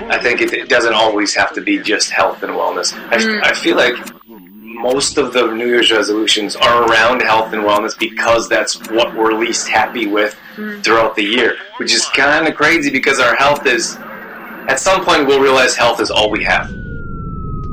I think it doesn't always have to be just health and wellness. I feel like most of the New Year's resolutions are around health and wellness because that's what we're least happy with throughout the year, which is kind of crazy because our health is, at some point we'll realize health is all we have.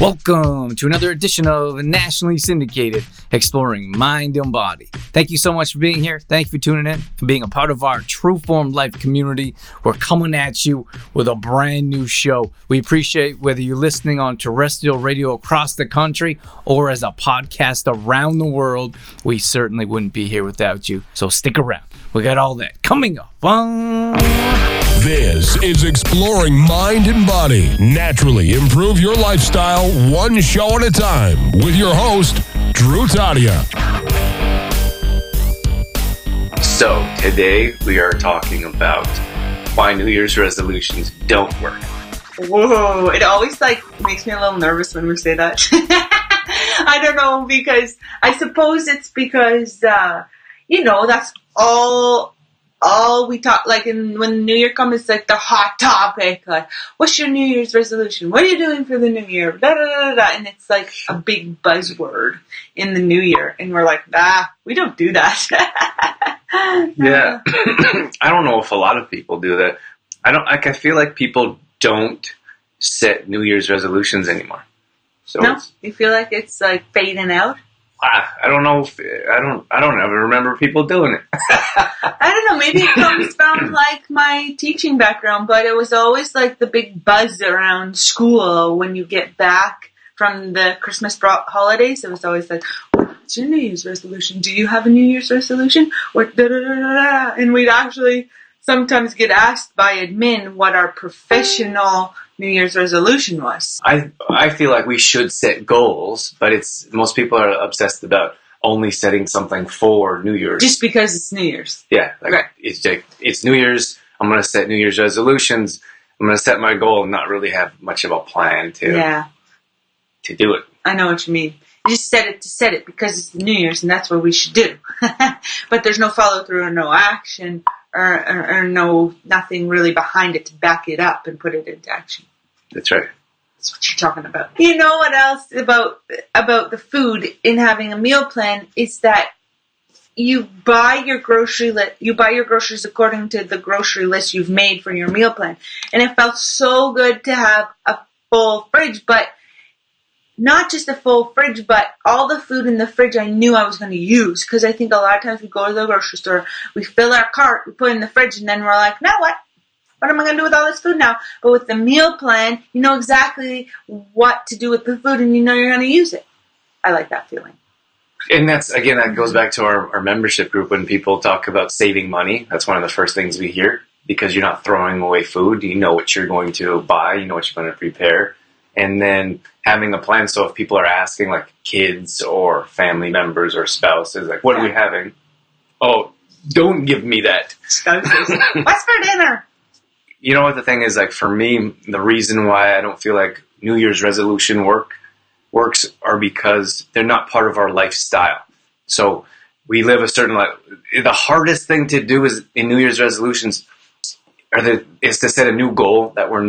Welcome to another edition of Nationally Syndicated Exploring Mind and Body. Thank you so much for being here. Thank you for tuning in, for being a part of our True Form Life community. We're coming at you with a brand new show. We appreciate whether you're listening on terrestrial radio across the country or as a podcast around the world. We certainly wouldn't be here without you. So stick around. We got all that coming up. This is Exploring Mind and Body. Naturally improve your lifestyle one show at a time with your host, Drew Taddeo. So today we are talking about why New Year's resolutions don't work. Whoa, it always makes me a little nervous when we say that. I don't know, because I suppose it's because, that's all we talk, when New Year comes, it's the hot topic, what's your New Year's resolution? What are you doing for the New Year? Da, da, da, da, da. And it's a big buzzword in the New Year. And we're we don't do that. Yeah. I don't know if a lot of people do that. I feel like people don't set New Year's resolutions anymore. So no? You feel like it's fading out? I don't know. I don't ever remember people doing it. I don't know. Maybe it comes from my teaching background, but it was always the big buzz around school when you get back from the Christmas holidays. It was always what's your New Year's resolution? Do you have a New Year's resolution? Or da da da da. And we'd actually sometimes get asked by admin what our professional New Year's resolution was. I feel like we should set goals, but most people are obsessed about only setting something for New Year's. Just because it's New Year's. Yeah. Right. It's New Year's. I'm going to set New Year's resolutions. I'm going to set my goal and not really have much of a plan to do it. I know what you mean. You just set it to set it because it's New Year's and that's what we should do. But there's no follow through or no action or no nothing really behind it to back it up and put it into action. That's right. That's what you're talking about. You know what else about the food in having a meal plan is that you buy your groceries according to the grocery list you've made for your meal plan. And it felt so good to have a full fridge, but not just a full fridge, but all the food in the fridge I knew I was going to use. Because I think a lot of times we go to the grocery store, we fill our cart, we put it in the fridge, and then we're now what? What am I going to do with all this food now? But with the meal plan, you know exactly what to do with the food, and you know you're going to use it. I like that feeling. And that goes back to our membership group when people talk about saving money. That's one of the first things we hear, because you're not throwing away food. You know what you're going to buy. You know what you're going to prepare. And then having a plan. So if people are asking, kids or family members or spouses, what are we having? Oh, don't give me that. What's for dinner? You know what the thing is, for me, the reason why I don't feel like New Year's resolution works are because they're not part of our lifestyle. So we live a certain life. The hardest thing to do is in New Year's resolutions is to set a new goal that we're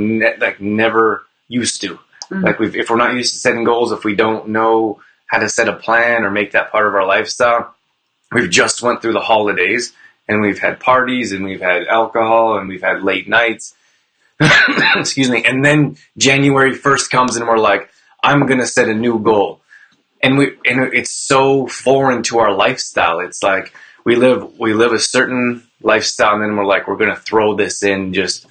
never used to. If we're not used to setting goals, if we don't know how to set a plan or make that part of our lifestyle, we've just went through the holidays and we've had parties and we've had alcohol and we've had late nights. Excuse me. And then January 1st comes and we're I'm going to set a new goal. And it's so foreign to our lifestyle. It's we live a certain lifestyle and then we're we're going to throw this in just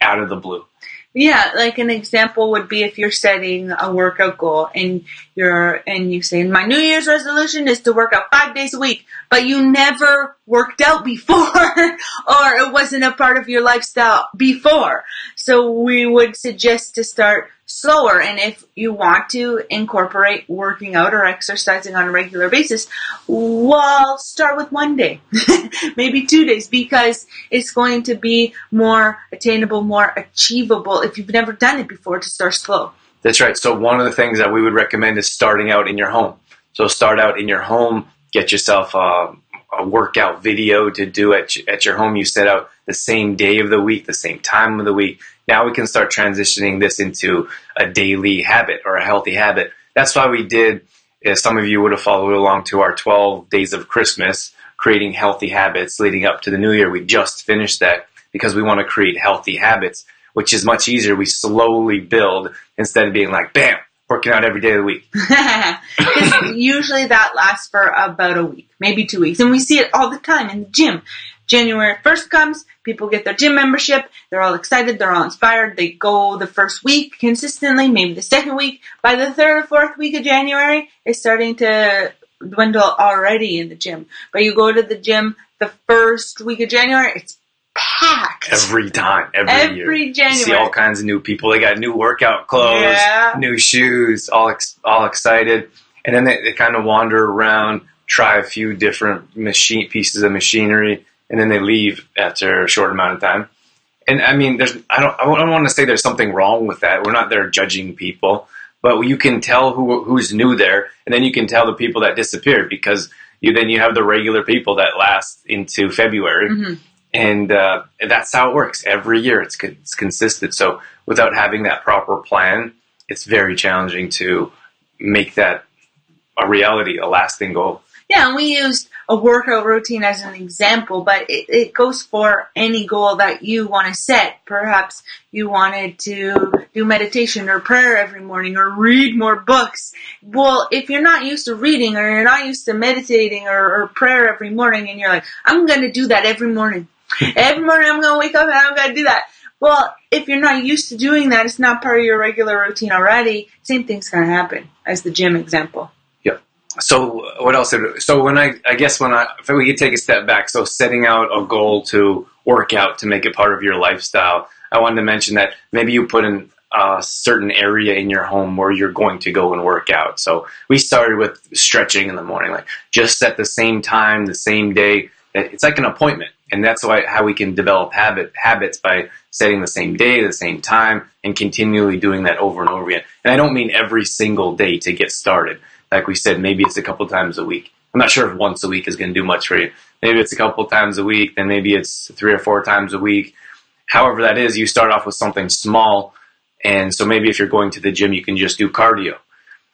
out of the blue. Yeah, an example would be if you're setting a workout goal and you say, my New Year's resolution is to work out 5 days a week, but you never worked out before or it wasn't a part of your lifestyle before. So we would suggest to start slower. And if you want to incorporate working out or exercising on a regular basis, well, start with one day, maybe 2 days, because it's going to be more attainable, more achievable if you've never done it before to start slow. That's right. So one of the things that we would recommend is starting out in your home. So start out in your home, get yourself a workout video to do at your home. You set out the same day of the week, the same time of the week. Now we can start transitioning this into a daily habit or a healthy habit. That's why we did, if some of you would have followed along to our 12 days of Christmas, creating healthy habits leading up to the new year. We just finished that because we want to create healthy habits, which is much easier. We slowly build instead of being like, bam, working out every day of the week. Usually that lasts for about a week, maybe 2 weeks. And we see it all the time in the gym. January 1st comes, people get their gym membership, they're all excited, they're all inspired, they go the first week consistently, maybe the second week. By the third or fourth week of January, it's starting to dwindle already in the gym. But you go to the gym the first week of January, it's packed. Every time, every year. Every January. You see all kinds of new people. They got new workout clothes, new shoes, all excited. And then they kind of wander around, try a few different pieces of machinery, and then they leave after a short amount of time. And I mean, I don't want to say there's something wrong with that. We're not there judging people, but you can tell who's new there, and then you can tell the people that disappeared, because then you have the regular people that last into February. Mm-hmm. And that's how it works. Every year it's consistent. So without having that proper plan, it's very challenging to make that a reality, a lasting goal. Yeah, and we used a workout routine as an example, but it goes for any goal that you want to set. Perhaps you wanted to do meditation or prayer every morning or read more books. Well, if you're not used to reading or you're not used to meditating or prayer every morning, and you're like, I'm going to do that every morning. Every morning I'm going to wake up and I'm going to do that. Well, if you're not used to doing that, it's not part of your regular routine already, same thing's going to happen as the gym example. So what else? So if we could take a step back, so setting out a goal to work out, to make it part of your lifestyle, I wanted to mention that maybe you put in a certain area in your home where you're going to go and work out. So we started with stretching in the morning, like just at the same time, the same day. It's like an appointment. And that's how we can develop habits by setting the same day, the same time, and continually doing that over and over again. And I don't mean every single day to get started. Like we said, maybe it's a couple times a week. I'm not sure if once a week is going to do much for you. Maybe it's a couple times a week, then maybe it's 3 or 4 times a week. However that is, you start off with something small. And so maybe if you're going to the gym, you can just do cardio.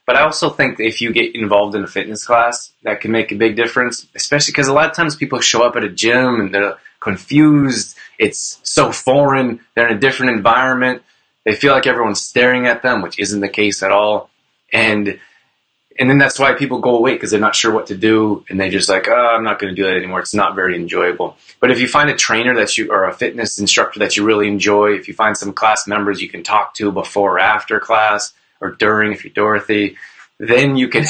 But I also think that if you get involved in a fitness class, that can make a big difference, especially because a lot of times people show up at a gym and they're confused. It's so foreign. They're in a different environment. They feel like everyone's staring at them, which isn't the case at all. And then that's why people go away, because they're not sure what to do, and they're just like, I'm not going to do that anymore. It's not very enjoyable. But if you find a trainer or a fitness instructor that you really enjoy, if you find some class members you can talk to before or after class, or during if you're Dorothy, then you can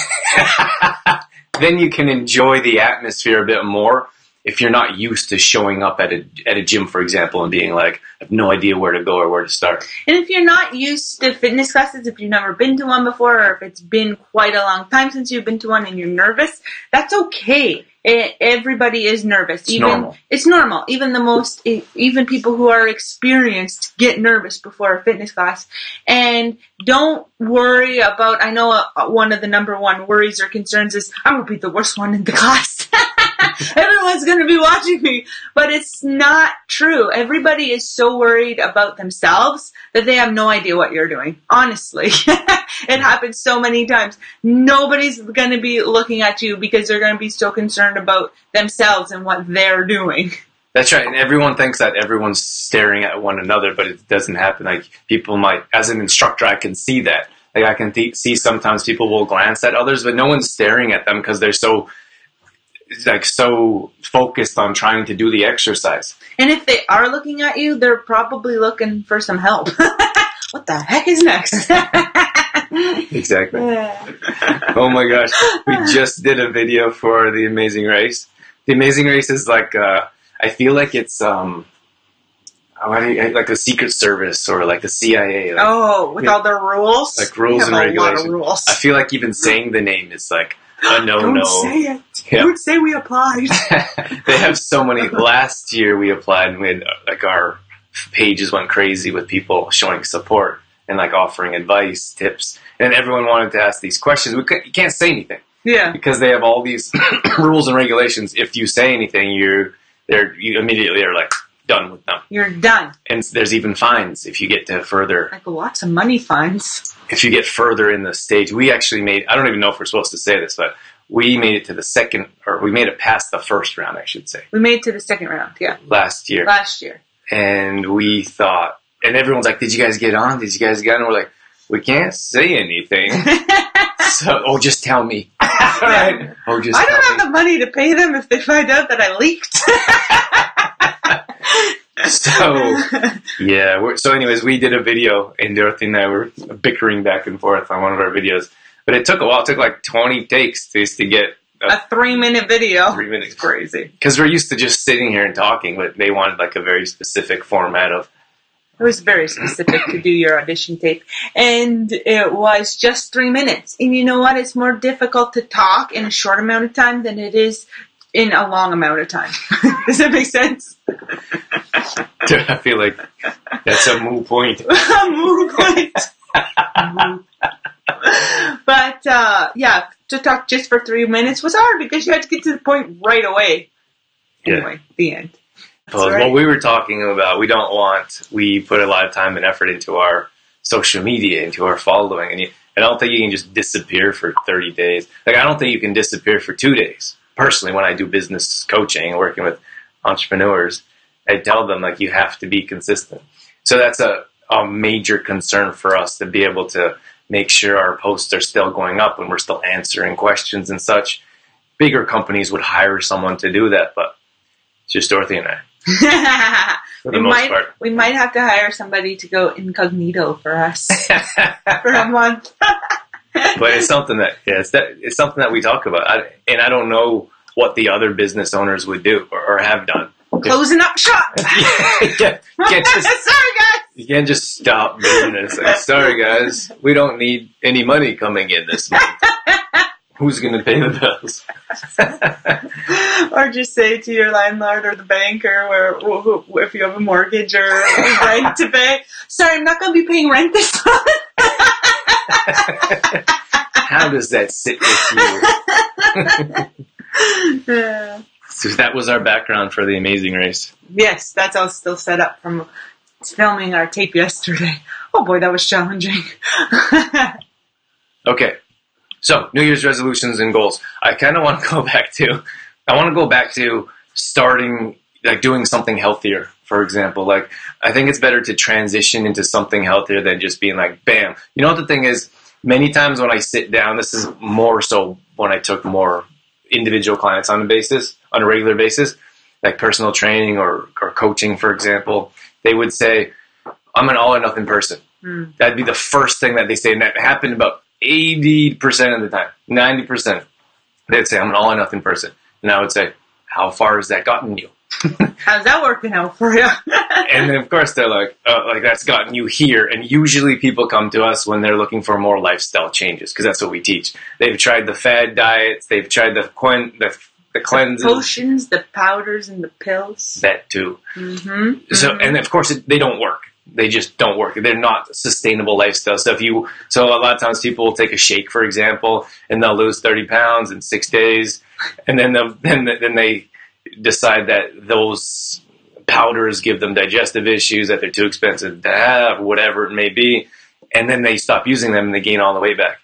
enjoy the atmosphere a bit more. If you're not used to showing up at a gym, for example, and being like, I have no idea where to go or where to start. And if you're not used to fitness classes, if you've never been to one before, or if it's been quite a long time since you've been to one and you're nervous, that's okay. Everybody is nervous. It's normal. Even people who are experienced get nervous before a fitness class. And don't worry about, I know one of the number one worries or concerns is, I'm going to be the worst one in the class. Everyone's going to be watching me. But it's not true. Everybody is so worried about themselves that they have no idea what you're doing. Honestly, it happens so many times. Nobody's going to be looking at you because they're going to be so concerned about themselves and what they're doing. That's right. And everyone thinks that everyone's staring at one another, but it doesn't happen. Like people might, as an instructor, I can see that. Like I can see sometimes people will glance at others, but no one's staring at them because they're so focused on trying to do the exercise. And if they are looking at you, they're probably looking for some help. What the heck is next? Exactly. Oh my gosh. We just did a video for The Amazing Race. The Amazing Race is like, I feel like it's like the Secret Service or like the CIA. Like, oh, with all their rules? Like rules and regulations. A lot of rules. I feel like even saying the name is like a no-no. Don't say it. Yeah. Don't say we applied. They have so many. Last year we applied and we had like our pages went crazy with people showing support and like offering advice, tips. And everyone wanted to ask these questions. You can't say anything. Yeah. Because they have all these rules and regulations. If you say anything, you immediately are like done with them. You're done. And there's even fines if you get to further. Like lots of money fines. If you get further in the stage. We actually made, I don't even know if we're supposed to say this, but we made it to the second, or we made it past the first round, I should say. We made it to the second round, yeah. Last year. And we thought, and everyone's like, did you guys get on? Did you guys get on? And we're like, we can't say anything. So, oh, just tell me. Right. Oh, just I don't have the money to pay them if they find out that I leaked. So, yeah. So anyways, we did a video, and Dorothy and I were bickering back and forth on one of our videos. But it took a while. It took like 20 takes just to get a 3-minute video. 3 minutes. Crazy. Because we're used to just sitting here and talking, but they wanted like a very specific format of. It was very specific to do your audition tape. And it was just 3 minutes. And you know what? It's more difficult to talk in a short amount of time than it is in a long amount of time. Does that make sense? Dude, I feel like that's a moot point. A moot point. But, yeah, to talk just for 3 minutes was hard because you had to get to the point right away. Anyway, The end. Right. What we were talking about, we put a lot of time and effort into our social media, into our following. And I don't think you can just disappear for 30 days. Like, I don't think you can disappear for 2 days. Personally, when I do business coaching and working with entrepreneurs, I tell them, like, you have to be consistent. So that's a major concern for us to be able to make sure our posts are still going up and we're still answering questions and such. Bigger companies would hire someone to do that, but it's just Dorothy and I. We might have to hire somebody to go incognito for us for a month. But it's something that it's something that we talk about, and I don't know what the other business owners would do or have done. Closing up shop. Sorry, guys. You can't just stop business. Like, sorry, guys, we don't need any money coming in this month. Who's going to pay the bills? Or just say to your landlord or the bank or if you have a mortgage or rent to pay, sorry, I'm not going to be paying rent this month. How does that sit with you? So that was our background for The Amazing Race. Yes, that's all still set up from filming our tape yesterday. Oh boy, that was challenging. Okay. So, New Year's resolutions and goals. I want to go back to starting, like doing something healthier, for example. Like, I think it's better to transition into something healthier than just being like, bam. You know what the thing is? Many times when I sit down, this is more so when I took more individual clients on a regular basis, like personal training or coaching, for example, they would say, I'm an all or nothing person. Mm. That'd be the first thing that they say. And that happened about 80% of the time, 90%, they'd say, I'm an all or nothing person. And I would say, how far has that gotten you? How's that working out for you? And then, of course, they're like, that's gotten you here. And usually people come to us when they're looking for more lifestyle changes because that's what we teach. They've tried the fad diets. They've tried the cleanses. The potions, the powders, and the pills. That too. Mm-hmm. So, and of course, they don't work. They just don't work. They're not sustainable lifestyle stuff. So a lot of times people will take a shake, for example, and they'll lose 30 pounds in 6 days. And then they decide that those powders give them digestive issues, that they're too expensive to have, whatever it may be. And then they stop using them and they gain all the way back.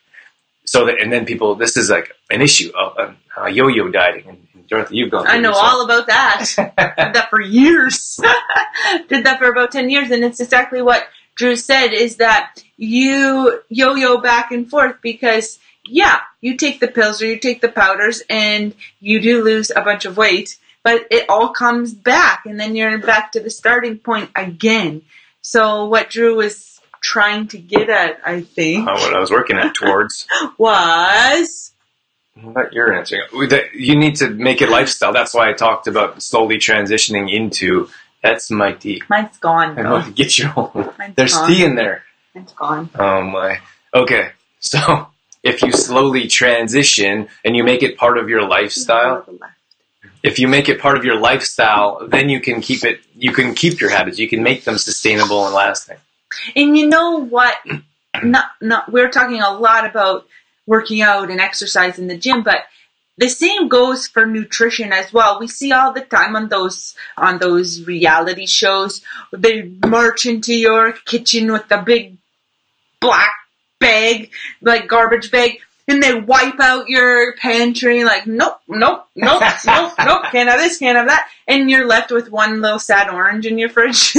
So that, and then people, this is like an issue of yo-yo dieting. And Dorothy, you've gone through all about that. Did that for years. Did that for about 10 years. And it's exactly what Drew said is that you yo-yo back and forth because, yeah, you take the pills or you take the powders and you do lose a bunch of weight, but it all comes back. And then you're back to the starting point again. So what Drew was trying to get at, I think. What I was working at towards. Was. Not your answer. You need to make it lifestyle. That's why I talked about slowly transitioning into That's my tea. Mine's gone. I'm going to get you home. There's gone. Tea in there. It's gone. Oh my. Okay. So if you slowly transition and you make it part of your lifestyle, if you make it part of your lifestyle, then you can keep it. You can keep your habits. You can make them sustainable and lasting. And you know what? We're talking a lot about working out and exercise in the gym, but the same goes for nutrition as well. We see all the time on those reality shows, they march into your kitchen with the big black bag, like garbage bag, and they wipe out your pantry like, nope, nope, nope, nope, nope, can't have this, can't have that. And you're left with one little sad orange in your fridge.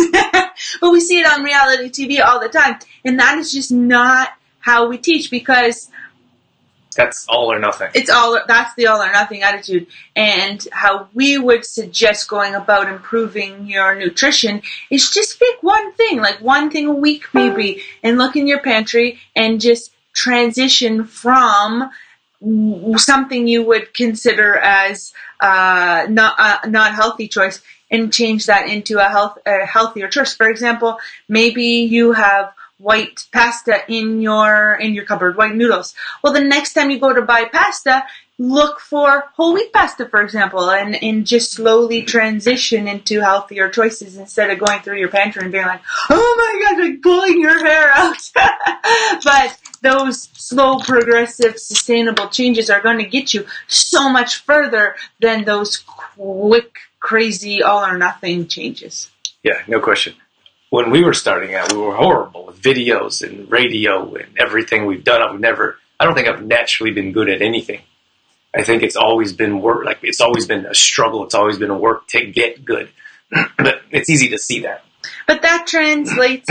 But we see it on reality TV all the time. And that is just not how we teach, because that's all or nothing. That's the all or nothing attitude. And how we would suggest going about improving your nutrition is just pick one thing, like one thing a week maybe, and look in your pantry and just transition from something you would consider as not healthy choice and change that into a healthier choice. For example, maybe you have white pasta in your cupboard, white noodles. Well, the next time you go to buy pasta, look for whole wheat pasta, for example, and just slowly transition into healthier choices instead of going through your pantry and being like, oh my gosh, I'm pulling your hair out. But those slow, progressive, sustainable changes are going to get you so much further than those quick, crazy, all or nothing changes. Yeah, no question. When we were starting out, we were horrible with videos and radio and everything we've done. I don't think I've naturally been good at anything. I think it's always been work. Like, it's always been a struggle. It's always been a work to get good. But it's easy to see that. But that translates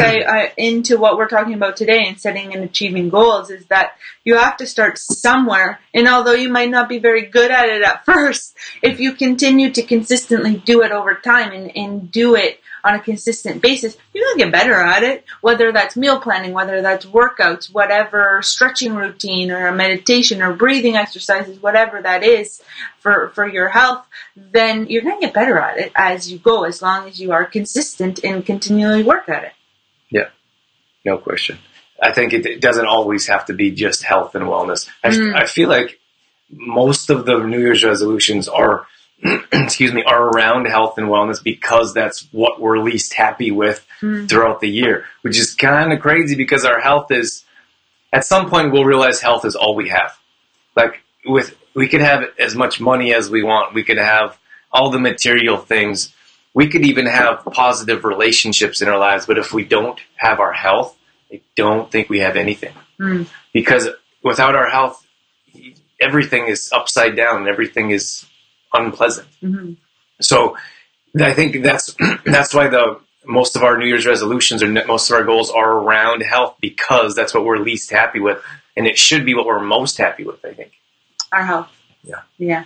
into what we're talking about today in setting and achieving goals, is that you have to start somewhere. And although you might not be very good at it at first, if you continue to consistently do it over time and do it on a consistent basis, you're going to get better at it, whether that's meal planning, whether that's workouts, whatever stretching routine or meditation or breathing exercises, whatever that is for your health, then you're going to get better at it as you go, as long as you are consistent and continually work at it. Yeah, no question. I think it doesn't always have to be just health and wellness. I feel like most of the New Year's resolutions are are around health and wellness, because that's what we're least happy with throughout the year, which is kind of crazy, because our health is, at some point we'll realize health is all we have. Like, we could have as much money as we want. We could have all the material things. We could even have positive relationships in our lives. But if we don't have our health, I don't think we have anything, because without our health, everything is upside down and everything is unpleasant. Mm-hmm. So I think that's why most of our New Year's resolutions or most of our goals are around health, because that's what we're least happy with, and it should be what we're most happy with, I think. Our health. Yeah.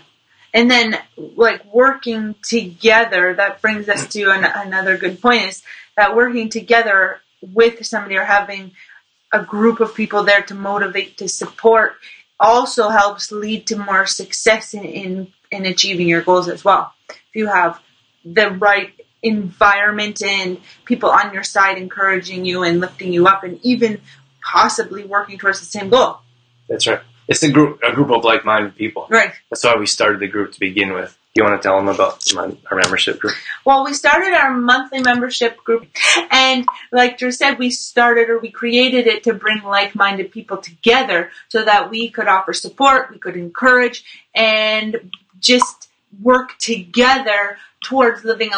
And then, like, working together, that brings us to another good point, is that working together with somebody or having a group of people there to motivate, to support, also helps lead to more success in achieving your goals as well. If you have the right environment and people on your side encouraging you and lifting you up and even possibly working towards the same goal. That's right. It's a group of like-minded people. Right. That's why we started the group to begin with. You want to tell them about our membership group? Well, we started our monthly membership group, and like Drew said, we created it to bring like-minded people together so that we could offer support, we could encourage, and just work together towards living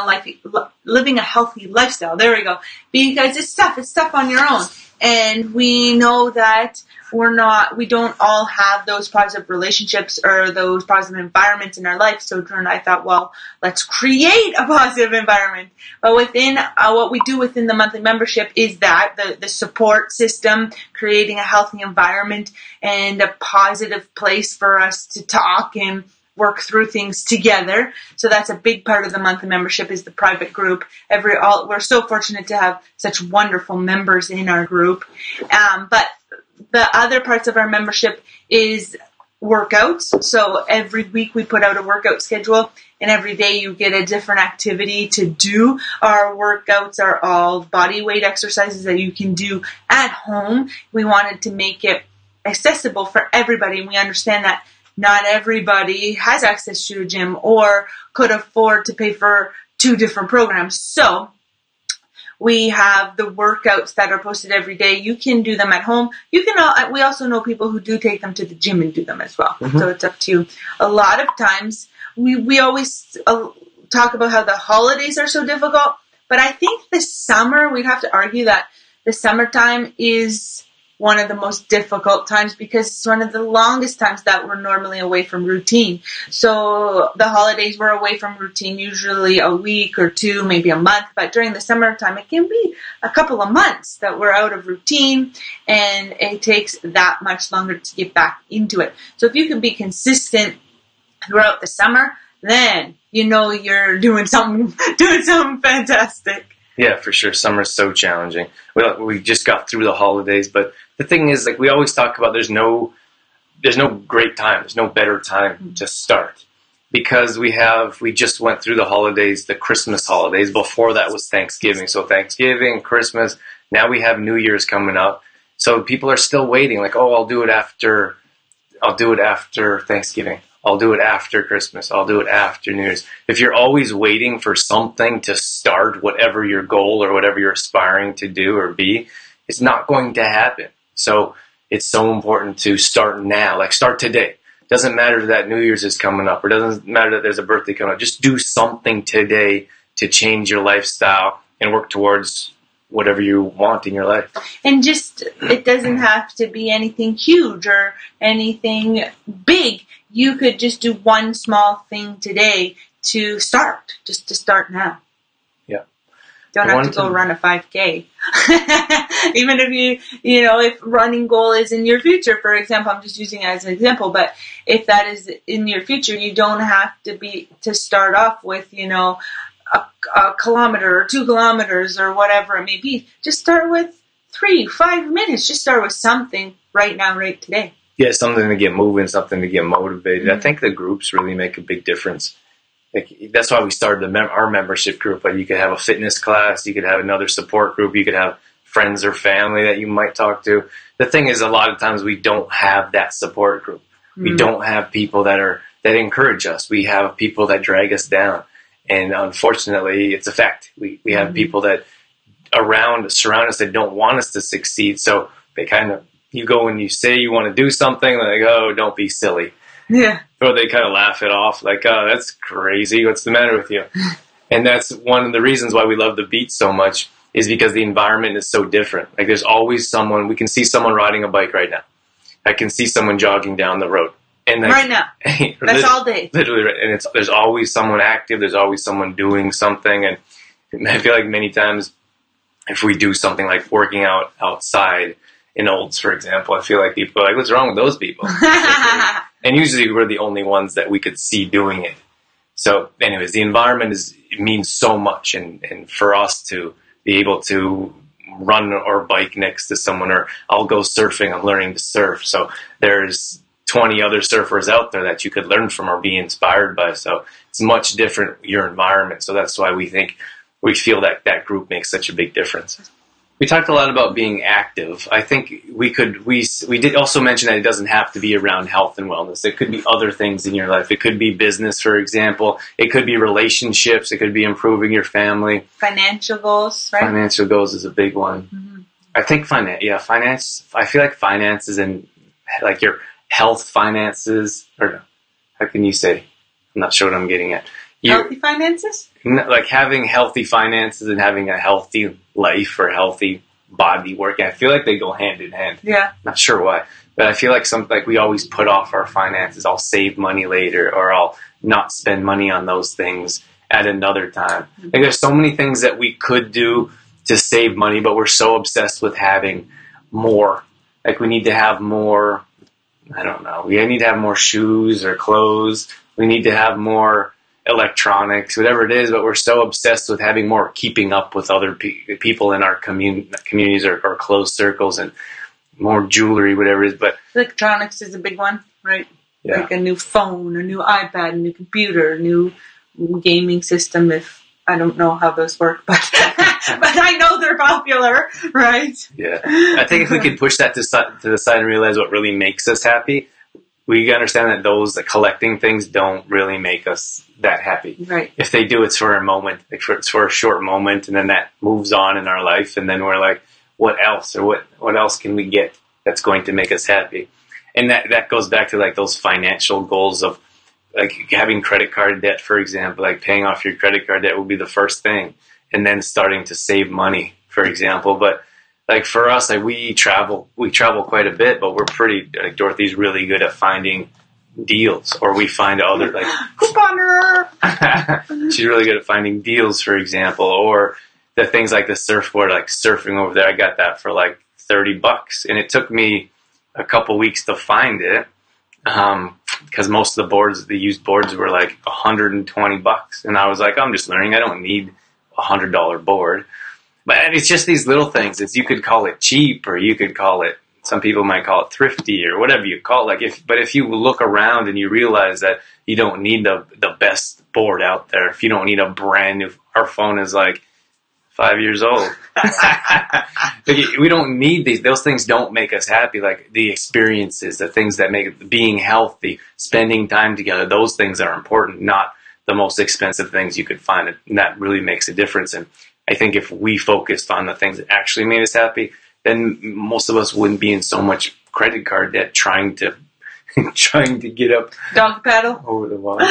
a healthy lifestyle. There we go. Because it's tough on your own. And we know that we don't all have those positive relationships or those positive environments in our life. So Drew and I thought, well, let's create a positive environment. But within what we do within the monthly membership is that the support system, creating a healthy environment and a positive place for us to talk and work through things together. So that's a big part of the monthly membership, is the private group. We're so fortunate to have such wonderful members in our group. But the other parts of our membership is workouts. So every week we put out a workout schedule, and every day you get a different activity to do. Our workouts are all body weight exercises that you can do at home. We wanted to make it accessible for everybody, and we understand that not everybody has access to a gym or could afford to pay for 2 different programs. So we have the workouts that are posted every day. You can do them at home. You can. We also know people who do take them to the gym and do them as well. Mm-hmm. So it's up to you. A lot of times, we always talk about how the holidays are so difficult. But I think the summer, we'd have to argue that the summertime is one of the most difficult times because it's one of the longest times that we're normally away from routine. So the holidays we're away from routine, usually a week or 2, maybe a month. But during the summertime, it can be a couple of months that we're out of routine, and it takes that much longer to get back into it. So if you can be consistent throughout the summer, then you know you're doing something fantastic. Yeah, for sure. Summer's so challenging. We just got through the holidays, but the thing is, like, we always talk about there's no great time. There's no better time to start, because we just went through the holidays, the Christmas holidays. Before that was Thanksgiving. So Thanksgiving, Christmas, now we have New Year's coming up. So people are still waiting, like, oh, I'll do it after Thanksgiving. I'll do it after Christmas. I'll do it after New Year's. If you're always waiting for something to start, whatever your goal or whatever you're aspiring to do or be, it's not going to happen. So it's so important to start now. Like, start today. Doesn't matter that New Year's is coming up, or doesn't matter that there's a birthday coming up. Just do something today to change your lifestyle and work towards whatever you want in your life. And just, it doesn't have to be anything huge or anything big. You could just do one small thing today to start, just to start now. Yeah. Don't have to go run a 5K. Even if if running goal is in your future, for example, I'm just using it as an example, but if that is in your future, you don't have to start off with, a kilometer or 2 kilometers or whatever it may be. Just start with 3, 5 minutes. Just start with something right now, right today. Yeah, something to get moving, something to get motivated. Mm-hmm. I think the groups really make a big difference. Like, that's why we started our membership group. Like, you could have a fitness class, you could have another support group, you could have friends or family that you might talk to. The thing is, a lot of times we don't have that support group. Mm-hmm. We don't have people that encourage us. We have people that drag us down, and unfortunately, it's a fact. We have mm-hmm. people that surround us that don't want us to succeed. So they kind of. You go and you say you want to do something, like, oh, don't be silly. Yeah. Or they kind of laugh it off, like, oh, that's crazy. What's the matter with you? And that's one of the reasons why we love the beach so much, is because the environment is so different. Like, there's always someone. We can see someone riding a bike right now. I can see someone jogging down the road. And right now. That's all day. Literally. Right. And there's always someone active. There's always someone doing something. And I feel like many times if we do something like working out outside, in Olds, for example, I feel like people are like, what's wrong with those people? And usually we're the only ones that we could see doing it. So anyways, the environment means so much. And for us to be able to run or bike next to someone, or I'll go surfing, I'm learning to surf. So there's 20 other surfers out there that you could learn from or be inspired by. So it's much different, your environment. So that's why we feel that group makes such a big difference. We talked a lot about being active. I think we did also mention that it doesn't have to be around health and wellness. It could be other things in your life. It could be business, for example. It could be relationships. It could be improving your family. Financial goals, right? Financial goals is a big one. Mm-hmm. I think finance. I feel like finances and like your health finances, or how can you say? I'm not sure what I'm getting at. Healthy finances? Like having healthy finances and having a healthy life or healthy body work. I feel like they go hand in hand. Yeah. Not sure why. But I feel like we always put off our finances. I'll save money later, or I'll not spend money on those things at another time. Mm-hmm. Like, there's so many things that we could do to save money, but we're so obsessed with having more. Like, we need to have more, I don't know. We need to have more shoes or clothes. We need to have more electronics, whatever it is, but we're so obsessed with having more, keeping up with other people in our communities or close circles, and more jewelry, whatever it is. But electronics is a big one, right? Yeah. Like a new phone, a new iPad, a new computer, a new gaming system. If I don't know how those work, but but I know they're popular, right? Yeah, I think if we could push that to the side and realize what really makes us happy, we understand that those that collecting things don't really make us that happy. Right. If they do, it's for a moment, it's for a short moment, and then that moves on in our life, and then we're like, what else, or what else can we get that's going to make us happy? And that goes back to like those financial goals of, like having credit card debt, for example, like paying off your credit card debt would be the first thing. And then starting to save money, for example. But like for us, like we travel quite a bit, but we're pretty, like Dorothy's really good at finding deals, or we find other like couponer. She's really good at finding deals, for example, or the things like the surfboard, like surfing over there. I got that for like $30 and it took me a couple weeks to find it. Because most of the boards, the used boards were like $120. And I was like, I'm just learning. I don't need $100 board. But it's just these little things. It's, you could call it cheap, or you could call it, some people might call it thrifty, or whatever you call it. Like if you look around and you realize that you don't need the best board out there, if you don't need a brand new, our phone is like 5 years old. We don't need these. Those things don't make us happy. Like the experiences, the things that make being healthy, spending time together, those things are important, not the most expensive things you could find. And that really makes a difference. And I think if we focused on the things that actually made us happy, then most of us wouldn't be in so much credit card debt trying to get up dog paddle over the water.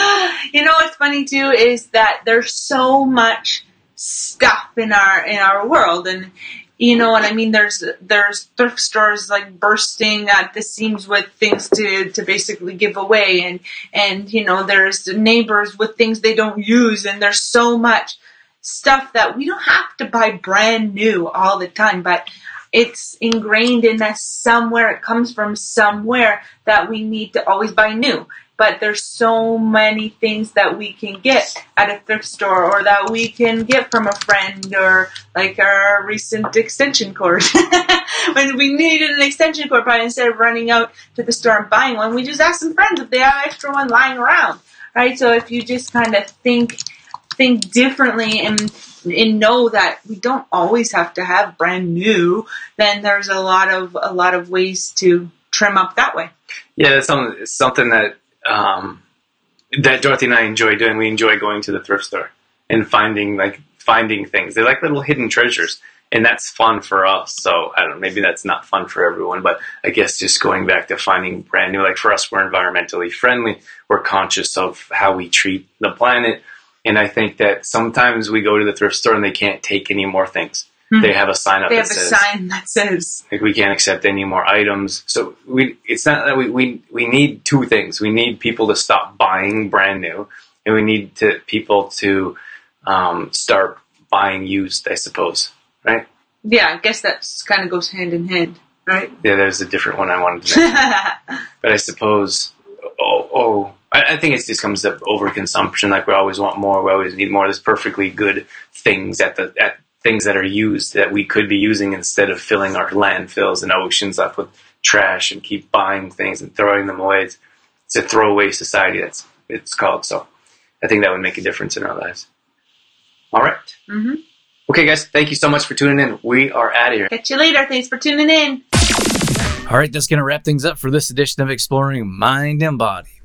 You know what's funny too is that there's so much stuff in our world, and you know what I mean, there's thrift stores like bursting at the seams with things to basically give away, and you know, there's neighbors with things they don't use, and there's so much stuff that we don't have to buy brand new all the time, but it's ingrained in us somewhere, it comes from somewhere, that we need to always buy new. But there's so many things that we can get at a thrift store, or that we can get from a friend, or like our recent extension cord. When we needed an extension cord, but instead of running out to the store and buying one, we just asked some friends if they have an extra one lying around, right? So if you just kind of think differently and know that we don't always have to have brand new, then there's a lot of ways to trim up that way. Yeah, that's something that that Dorothy and I enjoy doing. We enjoy going to the thrift store and finding things. They're like little hidden treasures, and that's fun for us. So I don't know, maybe that's not fun for everyone, but I guess just going back to finding brand new, like for us, we're environmentally friendly. We're conscious of how we treat the planet. And I think that sometimes we go to the thrift store and they can't take any more things. Mm-hmm. They have a sign up. They have a sign that says like we can't accept any more items. So it's not that we need two things. We need people to stop buying brand new, and we need people to start buying used, I suppose, right? Yeah, I guess that kind of goes hand in hand, right? Yeah, there's a different one I wanted to mention. But I suppose, I think it just comes to overconsumption. Like we always want more, we always need more. There's perfectly good things at things that are used that we could be using, instead of filling our landfills and oceans up with trash and keep buying things and throwing them away. It's a throwaway society, it's called. So I think that would make a difference in our lives. All right. Mm-hmm. Okay, guys, thank you so much for tuning in. We are out of here. Catch you later. Thanks for tuning in. All right, that's going to wrap things up for this edition of Exploring Mind and Body.